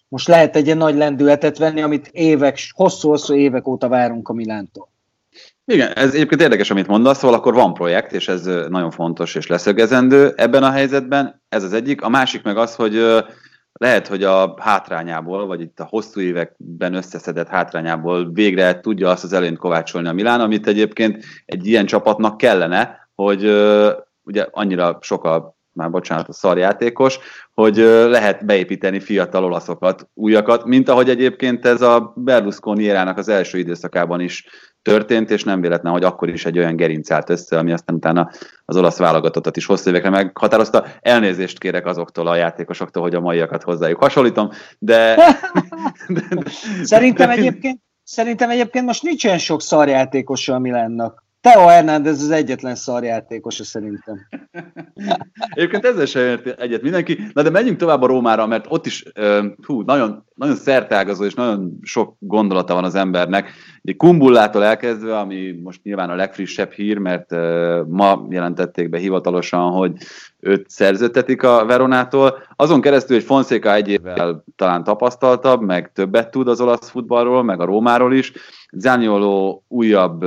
most lehet egy ilyen nagy lendületet venni, amit évek, hosszú-hosszú évek óta várunk a Milántól. Igen, ez egyébként érdekes, amit mondasz, szóval akkor van projekt, és ez nagyon fontos és leszögezendő ebben a helyzetben, ez az egyik. A másik meg az, hogy lehet, hogy a hátrányából, vagy itt a hosszú években összeszedett hátrányából végre tudja azt az előnyt kovácsolni a Milán, amit egyébként egy ilyen csapatnak kellene, hogy ugye annyira sokkal, már bocsánat, a szarjátékos, hogy lehet beépíteni fiatal olaszokat, újakat, mint ahogy egyébként ez a Berlusconi érának az első időszakában is történt, és nem véletlen, hogy akkor is egy olyan gerinc állt össze, ami aztán utána az olasz válogatottat is hosszú évekre meghatározta. Elnézést kérek azoktól a játékosoktól, hogy a maiakat hozzájuk hasonlítom, de... Szerintem egyébként most nincs olyan sok szarjátékosa a Milánnak. Teo Hernández az egyetlen szarjátékosa szerintem. Egyébként ezzel sem ért egyet mindenki. Na de menjünk tovább a Rómára, mert ott is nagyon, nagyon szerteágazó és nagyon sok gondolata van az embernek. Kumbullától elkezdve, ami most nyilván a legfrissebb hír, mert ma jelentették be hivatalosan, hogy őt szerződtetik a Veronától. Azon keresztül, hogy Fonseca egy évvel talán tapasztaltabb, meg többet tud az olasz futballról, meg a Rómáról is. Zaniolo újabb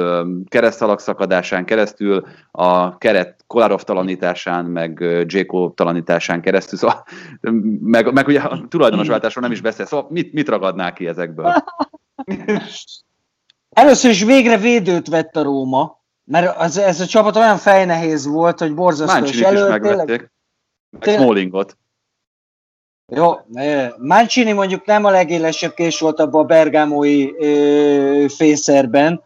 keresztalak szakadásán keresztül, a keret Kolarov talanításán, meg Dzeko talanításán keresztül, szóval, meg ugye a tulajdonosváltásról nem is beszél, szóval mit ragadnál ki ezekből? Először is végre védőt vett a Róma, mert ez a csapat olyan fejnehéz volt, hogy borzasztó. Mancini-t is megvették, meg Smallingot. Jó, Mancini mondjuk nem a legélesebb kés volt abban a bergámói fészerben,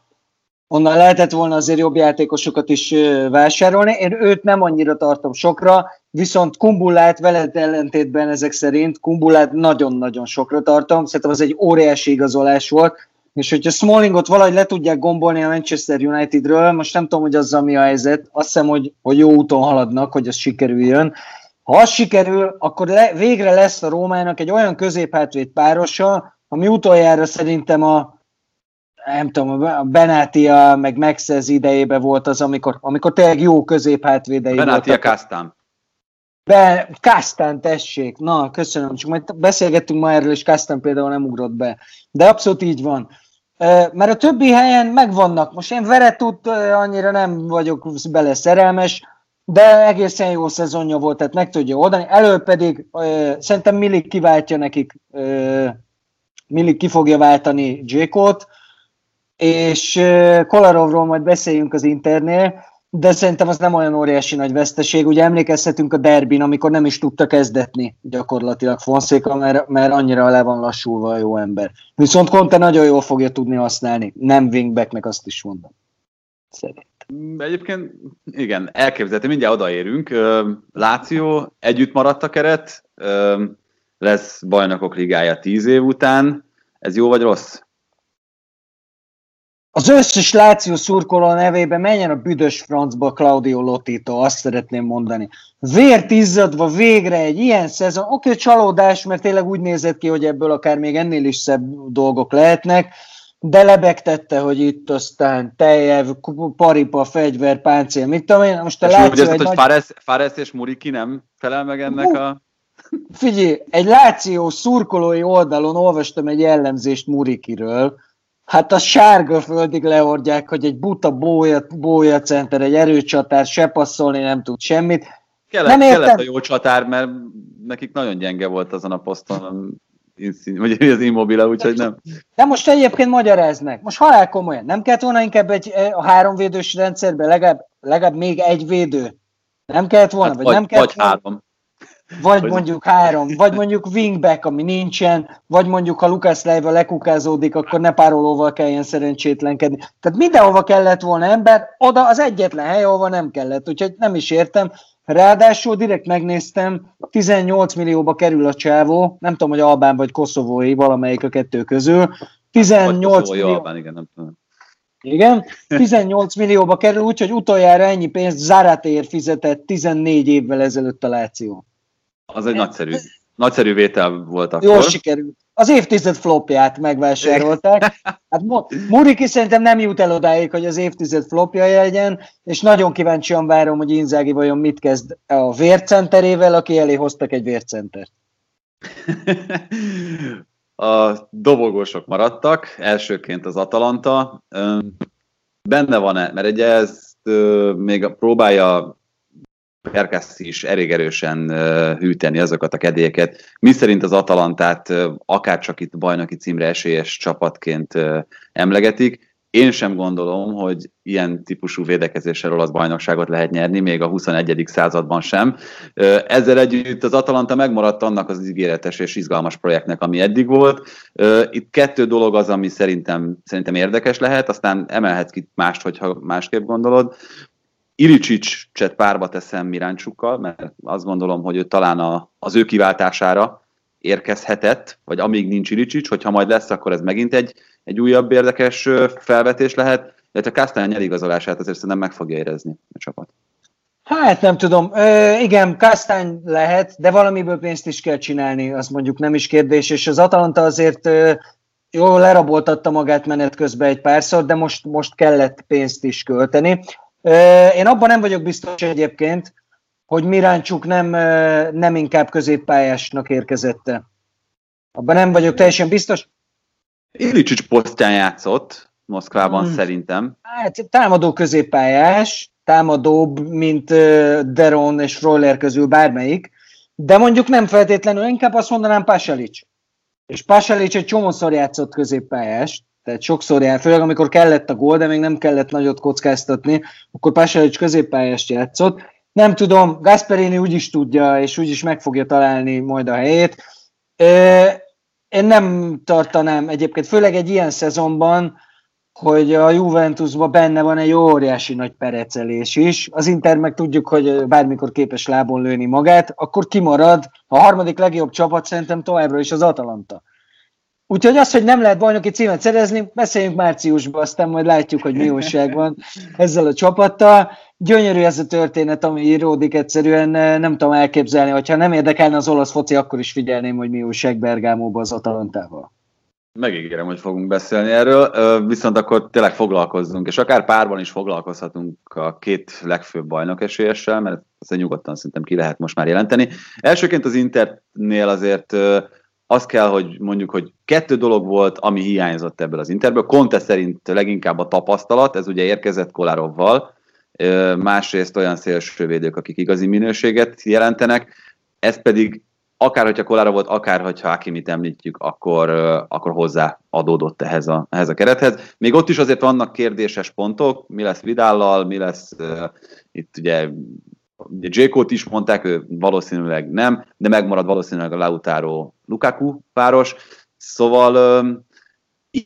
onnan lehetett volna azért jobb játékosokat is vásárolni, én őt nem annyira tartom sokra, viszont Kumbullát veled ellentétben ezek szerint, Kumbullát nagyon-nagyon sokra tartom, szerintem az egy óriási igazolás volt, és hogyha Smallingot valahogy le tudják gombolni a Manchester Unitedről, most nem tudom, hogy azzal mi a helyzet, azt hiszem, hogy jó úton haladnak, hogy ez sikerüljön. Ha az sikerül, akkor végre lesz a Rómának egy olyan középhátvéd párosa, ami utoljára szerintem a Benatia meg Maxez idejébe volt az, amikor tényleg jó középhátvédei voltak. Benatia Kastán. Kastán, tessék. Na, köszönöm. Csak majd beszélgettünk ma erről, és Kastán például nem ugrott be. De abszolút így van. Mert a többi helyen megvannak. Most én Veretút annyira nem vagyok bele szerelmes, de egészen jó szezonja volt, tehát meg tudja oldani. Elől pedig szerintem Milik kiváltja nekik, Milik ki fogja váltani Dzekót, és Kolarovról majd beszéljünk az Internél, de szerintem az nem olyan óriási nagy veszteség. Ugye emlékezhetünk a derbin, amikor nem is tudta kezdetni gyakorlatilag Fonseca, mert annyira le van lassulva a jó ember. Viszont Conte nagyon jól fogja tudni használni, nem wingbacknek, azt is mondom. Szerintem. Egyébként igen, elképzelhető, mindjárt odaérünk. Láció, együtt maradt a keret, lesz Bajnokok Ligája 10 év után. Ez jó vagy rossz? Az összes Láció szurkoló nevébe menjen a büdös francba Claudio Lottitól, azt szeretném mondani. Vért izzadva végre egy ilyen szezon, oké, csalódás, mert tényleg úgy nézett ki, hogy ebből akár még ennél is szebb dolgok lehetnek, de lebegtette, hogy itt aztán teljev, paripa, fegyver, páncél, mit tudom én. Most és úgy érzed, hogy Fares és Muriki nem felel meg ennek a... Figyelj, egy Láció szurkolói oldalon olvastam egy jellemzést Murikiről. Hát a sárga földig leordják, hogy egy buta bója center, egy erőcsatár, se passzolni nem tud semmit. Kellett a jó csatár, mert nekik nagyon gyenge volt azon a poszton. Vagy az Immobile, úgyhogy nem. De most egyébként magyaráznak. Most halál komolyan. Nem kellett volna inkább a háromvédős rendszerben legalább még egy védő? Nem kellett volna? Hát vagy három. Vagy mondjuk három. Vagy mondjuk wingback, ami nincsen. Vagy mondjuk, ha Lucas Leiva lekukázódik, akkor ne párolóval kelljen szerencsétlenkedni. Tehát mindenhova kellett volna ember, oda az egyetlen hely, ahova nem kellett. Úgyhogy nem is értem. Ráadásul direkt megnéztem, 18 millióba kerül a csávó, nem tudom, hogy albán vagy koszovói, valamelyik a kettő közül. 18 millió. Albán, igen, nem tudom. Igen, 18 millióba kerül, úgyhogy utoljára ennyi pénzt Záratéért fizetett 14 évvel ezelőtt a Láció. Az egy nagyszerű vétel volt akkor. Jól sikerült. Az évtized flopját megvásárolták. Hát Muriki szerintem nem jut el odáig, hogy az évtized flopja legyen, és nagyon kíváncsian várom, hogy Inzaghi vajon mit kezd a vércenterével, aki elé hoztak egy vércentert. A dobogósok maradtak, elsőként az Atalanta. Benne van-e? Mert ugye ezt még próbálja Perkászi is elég erősen hűteni azokat a kedélyeket. Mi szerint az Atalantát akárcsak itt bajnoki címre esélyes csapatként emlegetik. Én sem gondolom, hogy ilyen típusú védekezéssel olasz bajnokságot lehet nyerni, még a 21. században sem. Ezzel együtt az Atalanta megmaradt annak az ígéretes és izgalmas projektnek, ami eddig volt. Itt kettő dolog az, ami szerintem érdekes lehet, aztán emelhetsz ki mást, hogyha másképp gondolod. Ilicic-et párba teszem Miráncsukkal, mert azt gondolom, hogy ő talán az ő kiváltására érkezhetett, vagy amíg nincs Ilicic, hogyha majd lesz, akkor ez megint egy újabb érdekes felvetés lehet, de a Castagne eligazolását azért szerintem meg fogja érezni a csapat. Hát nem tudom, igen, Castagne lehet, de valamiből pénzt is kell csinálni, az mondjuk nem is kérdés, és az Atalanta azért jól leraboltatta magát menet közben egy párszor, de most kellett pénzt is költeni. Én abban nem vagyok biztos egyébként, hogy Miráncsuk nem inkább középpályásnak érkezette. Abban nem vagyok teljesen biztos. Ilicic posztján játszott Moszkvában szerintem. Hát támadó középpályás, támadóbb, mint Deron és Roller közül bármelyik, de mondjuk nem feltétlenül, inkább azt mondanám Pasalic. És Pasalic egy csomószor játszott középpályást, tehát sokszor jár, főleg amikor kellett a gól, de még nem kellett nagyot kockáztatni, akkor Pasalic középpályást játszott. Nem tudom, Gasperini úgyis tudja, és úgyis meg fogja találni majd a helyét. Én nem tartanám egyébként, főleg egy ilyen szezonban, hogy a Juventusban benne van egy óriási nagy perecelés is. Az Inter meg tudjuk, hogy bármikor képes lábon lőni magát, akkor kimarad. A harmadik legjobb csapat szerintem továbbra is az Atalanta. Úgyhogy az, hogy nem lehet bajnoki címet szerezni, beszéljünk márciusban, aztán majd látjuk, hogy mi újság van ezzel a csapattal. Gyönyörű ez a történet, ami íródik egyszerűen, nem tudom elképzelni, hogyha nem érdekelne az olasz foci, akkor is figyelném, hogy mi újság Bergámóban az Atalantával. Megígérem, hogy fogunk beszélni erről, viszont akkor tényleg foglalkozzunk, és akár párban is foglalkozhatunk a két legfőbb bajnok esélyessel, mert ezt nyugodtan szerintem ki lehet most már jelenteni. Elsőként az Internél azért... Azt kell, hogy mondjuk, hogy kettő dolog volt, ami hiányzott ebből az Interből. Conte szerint leginkább a tapasztalat, ez ugye érkezett Kolarovval, másrészt olyan szélsővédők, akik igazi minőséget jelentenek, ez pedig akár, hogyha Kolarov volt, akár, hogyha Hakimit említjük, akkor hozzáadódott ehhez a kerethez. Még ott is azért vannak kérdéses pontok, mi lesz Vidállal, mi lesz itt ugye... Dzsékót is mondták, ő valószínűleg nem, de megmarad valószínűleg a Lautaro-Lukaku páros. Szóval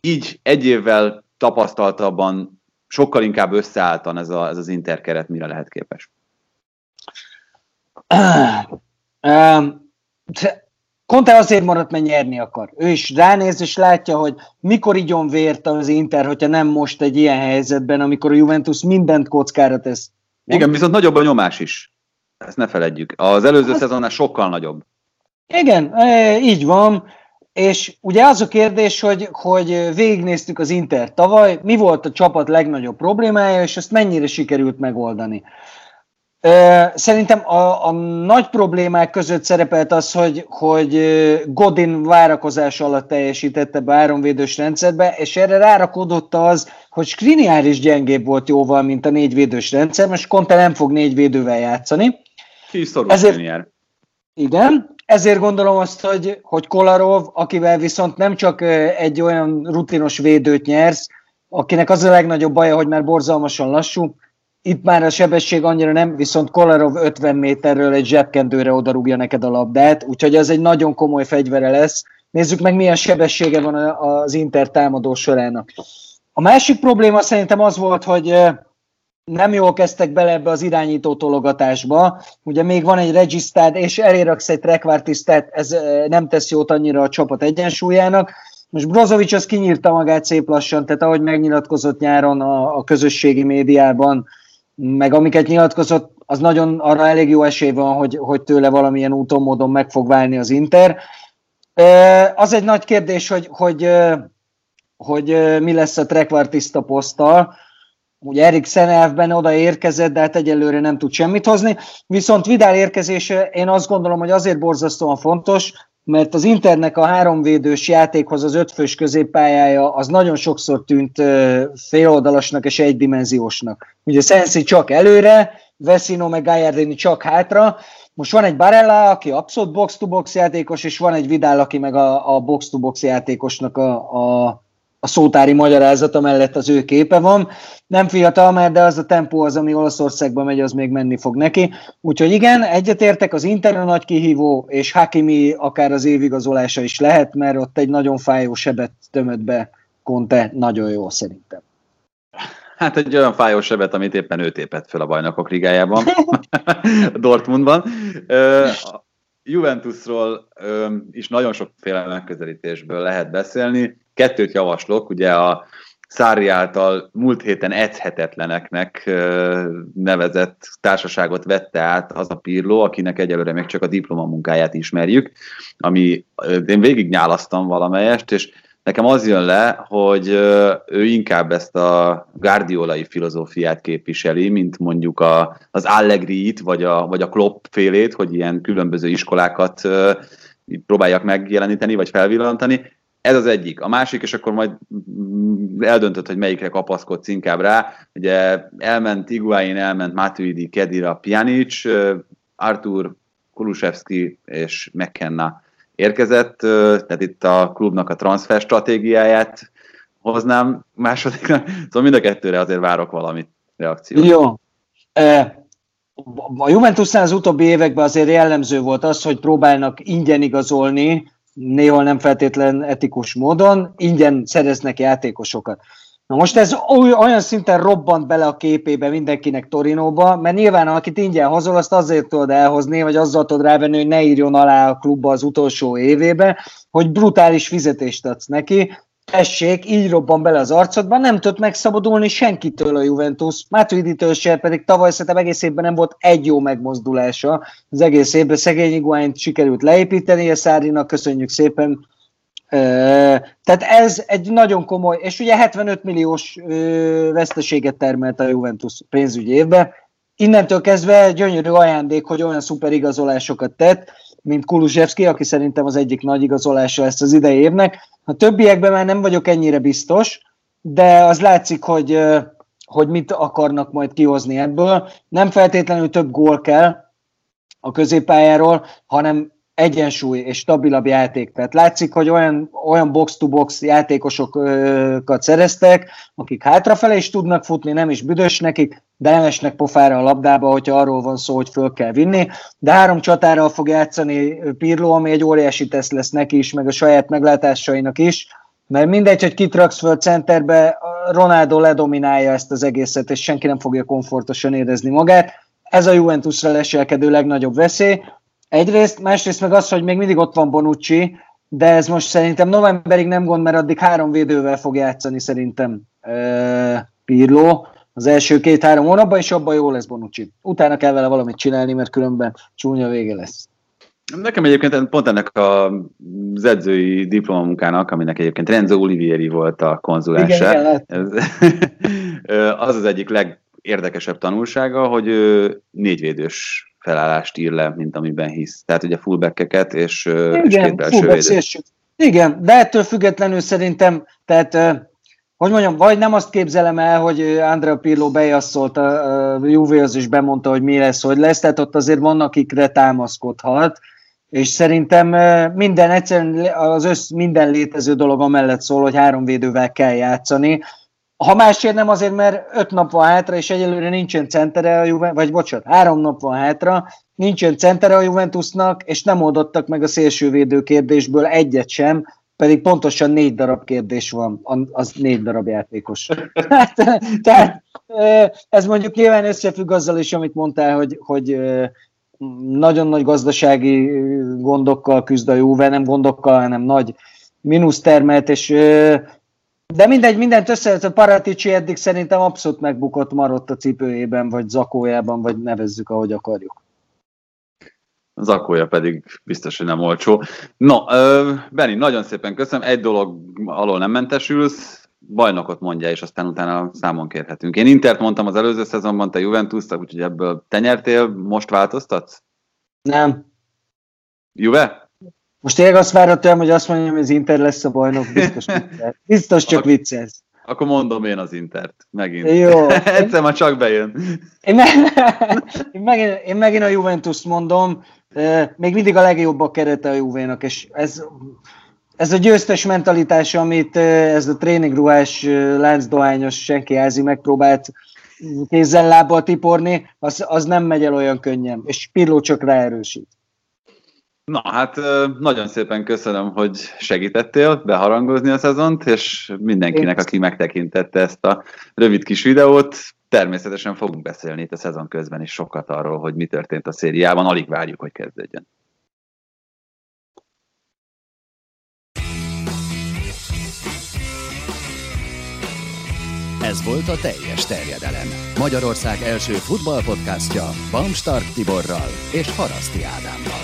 így egy évvel tapasztaltabban sokkal inkább összeálltan ez az interkeret mire lehet képes. Conte azért maradt, mert nyerni akar. Ő is ránéz és látja, hogy mikor igyon vért az Inter, hogyha nem most egy ilyen helyzetben, amikor a Juventus mindent kockára tesz. Igen, viszont nagyobb a nyomás is. Ezt ne feledjük. Az előző szezonnál sokkal nagyobb. Igen, így van. És ugye az a kérdés, hogy végignéztük az Inter tavaly, mi volt a csapat legnagyobb problémája, és ezt mennyire sikerült megoldani. Szerintem a nagy problémák között szerepelt az, hogy Godin várakozás alatt teljesítette be háromvédős rendszerbe, és erre rárakódott az, hogy Skriniar is gyengébb volt jóval, mint a négyvédős rendszer, most Conte nem fog négyvédővel játszani. Kiszorult Skriniar. Igen, ezért gondolom azt, hogy Kolarov, akivel viszont nem csak egy olyan rutinos védőt nyersz, akinek az a legnagyobb baja, hogy már borzalmasan lassú, itt már a sebesség annyira nem, viszont Kolarov 50 méterről egy zsebkendőre odarúgja neked a labdát, úgyhogy ez egy nagyon komoly fegyvere lesz. Nézzük meg, milyen sebessége van az Inter támadó sorának. A másik probléma szerintem az volt, hogy nem jól kezdtek bele ebbe az irányító tologatásba. Ugye még van egy regisztrád, és eléraksz egy trekvártisztát, ez nem tesz jót annyira a csapat egyensúlyának. Most Brozovic az kinyírta magát szép lassan, tehát ahogy megnyilatkozott nyáron a közösségi médiában, meg amiket nyilatkozott, az nagyon arra elég jó esély van, hogy tőle valamilyen úton, módon meg fog válni az Inter. Az egy nagy kérdés, hogy mi lesz a trekvártista poszttal. Ugye Eriksen elfben odaérkezett, de hát egyelőre nem tud semmit hozni. Viszont Vidal érkezése, én azt gondolom, hogy azért borzasztóan fontos, mert az Internek a háromvédős játékhoz az ötfős középpályája az nagyon sokszor tűnt féloldalasnak és egydimenziósnak. Ugye Sensi csak előre, Vecino meg Gagliardini csak hátra. Most van egy Barella, aki abszolút box-to-box játékos, és van egy Vidal, aki meg a box-to-box játékosnak a szótári magyarázata mellett az ő képe van. Nem fiatal már, de az a tempó az, ami Olaszországban megy, az még menni fog neki. Úgyhogy igen, egyetértek, az Inter a nagy kihívó, és Hakimi akár az évigazolása is lehet, mert ott egy nagyon fájó sebet tömött be Conte nagyon jól szerintem. Hát egy olyan fájós sebet, amit éppen ő tépett fel a Bajnokok Ligájában, Dortmundban. Juventusról is nagyon sokféle megközelítésből lehet beszélni. Kettőt javaslok, ugye a Sarri által múlt héten edzhetetleneknek nevezett társaságot vette át az a Pirlo, akinek egyelőre még csak a diplomamunkáját ismerjük, ami én végig nyálasztam valamelyest, és nekem az jön le, hogy ő inkább ezt a Guardiolai filozófiát képviseli, mint mondjuk az Allegri-t, vagy a Klopp félét, hogy ilyen különböző iskolákat próbálják megjeleníteni, vagy felvillantani. Ez az egyik. A másik, és akkor majd eldöntött, hogy melyikre kapaszkodsz inkább rá. Ugye elment Higuaín, elment Matuidi, Kedira, Pjanic, Arthur, Kulusevski és McKenna érkezett, tehát itt a klubnak a transfer stratégiáját hoznám másodikra. Szóval mind a kettőre azért várok valami reakciót. Jó. A Juventusnál az utóbbi években azért jellemző volt az, hogy próbálnak ingyen igazolni, néhol nem feltétlen etikus módon, ingyen szereznek játékosokat. Na most ez olyan szinten robbant bele a képébe mindenkinek Torinóba, mert nyilván akit ingyen hozol, azt azért tudod elhozni, vagy azzal tudod rávenni, hogy ne írjon alá a klubba az utolsó évébe, hogy brutális fizetést adsz neki. Tessék, így robban bele az arcodban, nem tudott megszabadulni senkitől a Juventus, Matuiditől se, pedig tavaly szerintem egész évben nem volt egy jó megmozdulása. Az egész évben szegény Higuaínt sikerült leépíteni, a Sarrinak köszönjük szépen. Tehát ez egy nagyon komoly, és ugye 75 milliós veszteséget termelt a Juventus pénzügyi évben. Innentől kezdve gyönyörű ajándék, hogy olyan szuper igazolásokat tett, mint Kulusevski, aki szerintem az egyik nagy igazolása ezt az idei évnek. A többiekben már nem vagyok ennyire biztos, de az látszik, hogy mit akarnak majd kihozni ebből. Nem feltétlenül több gól kell a középpályáról, hanem egyensúly és stabilabb játék. Tehát látszik, hogy olyan box-to-box játékosokat szereztek, akik hátrafele is tudnak futni, nem is büdös nekik, de nem esnek pofára a labdába, hogyha arról van szó, hogy föl kell vinni. De 3 csatárral fog játszani Pirlo, ami egy óriási teszt lesz neki is, meg a saját meglátásainak is, mert mindegy, hogy kitraksz föl centerbe, Ronaldo ledominálja ezt az egészet, és senki nem fogja komfortosan érezni magát. Ez a Juventusra leselkedő legnagyobb veszély. Egyrészt, másrészt meg az, hogy még mindig ott van Bonucci, de ez most szerintem novemberig nem gond, mert addig 3 védővel fog játszani szerintem Pirlo az első 2-3 hónapban, és abban jó lesz Bonucci. Utána kell vele valamit csinálni, mert különben csúnya vége lesz. Nekem egyébként pont ennek az edzői diplomamunkának, aminek egyébként Renzo Olivieri volt a konzulense, az az egyik legérdekesebb tanulsága, hogy 4 védős felállást ír le, mint amiben hisz. Tehát ugye fullbackeket és 2 belső védőt. Igen, de ettől függetlenül szerintem, tehát hogy mondjam, vagy nem azt képzelem el, hogy Andrea Pirlo bejasszolt a Juvéhoz és bemondta, hogy mi lesz, hogy lesz, tehát ott azért vannak, akikre támaszkodhat, és szerintem minden egyszerűen az minden létező dolog amellett szól, hogy 3 védővel kell játszani. Ha másért nem azért, mert 5 nap van hátra, és egyelőre nincsen centere a Juventusnak, vagy bocsánat, 3 nap van hátra, nincsen centere a Juventusnak, és nem oldottak meg a szélsővédő kérdésből egyet sem, pedig pontosan 4 darab kérdés van, az 4 darab játékos. Tehát ez mondjuk nyilván összefügg azzal is, amit mondtál, hogy nagyon nagy gazdasági gondokkal küzd a Juve, nem gondokkal, hanem nagy mínusz termelt, és de mindegy, mindent összehető. Paratici eddig szerintem abszolút megbukott, maradt a cipőjében, vagy zakójában, vagy nevezzük, ahogy akarjuk. Zakója pedig biztos, hogy nem olcsó. Na, Beni, nagyon szépen köszönöm. Egy dolog alól nem mentesülsz, bajnokot mondja, és aztán utána számon kérhetünk. Én Intert mondtam az előző szezonban, te Juventus-t, úgyhogy ebből te nyertél, most változtatsz? Nem. Juve? Most tényleg azt várod tőlem, hogy azt mondjam, hogy az Inter lesz a bajnok, biztos Inter. Biztos csak viccelsz. Akkor mondom én az Intert, megint. Jó. Egyszer már csak bejön. Én megint a Juventus-t mondom, még mindig a legjobb a kerete a Juvénak, és ez a győztes mentalitás, amit ez a tréningruhás, láncdohányos senkiházi megpróbált kézzel lábbal tiporni, az nem megy el olyan könnyen, és Pirlo csak ráerősít. Na hát, nagyon szépen köszönöm, hogy segítettél beharangozni a szezont, és mindenkinek, aki megtekintette ezt a rövid kis videót, természetesen fogunk beszélni itt a szezon közben is sokat arról, hogy mi történt a szériában, alig várjuk, hogy kezdődjön. Ez volt a teljes terjedelem. Magyarország első futballpodcastja Bamstart Tiborral és Haraszti Ádámmal.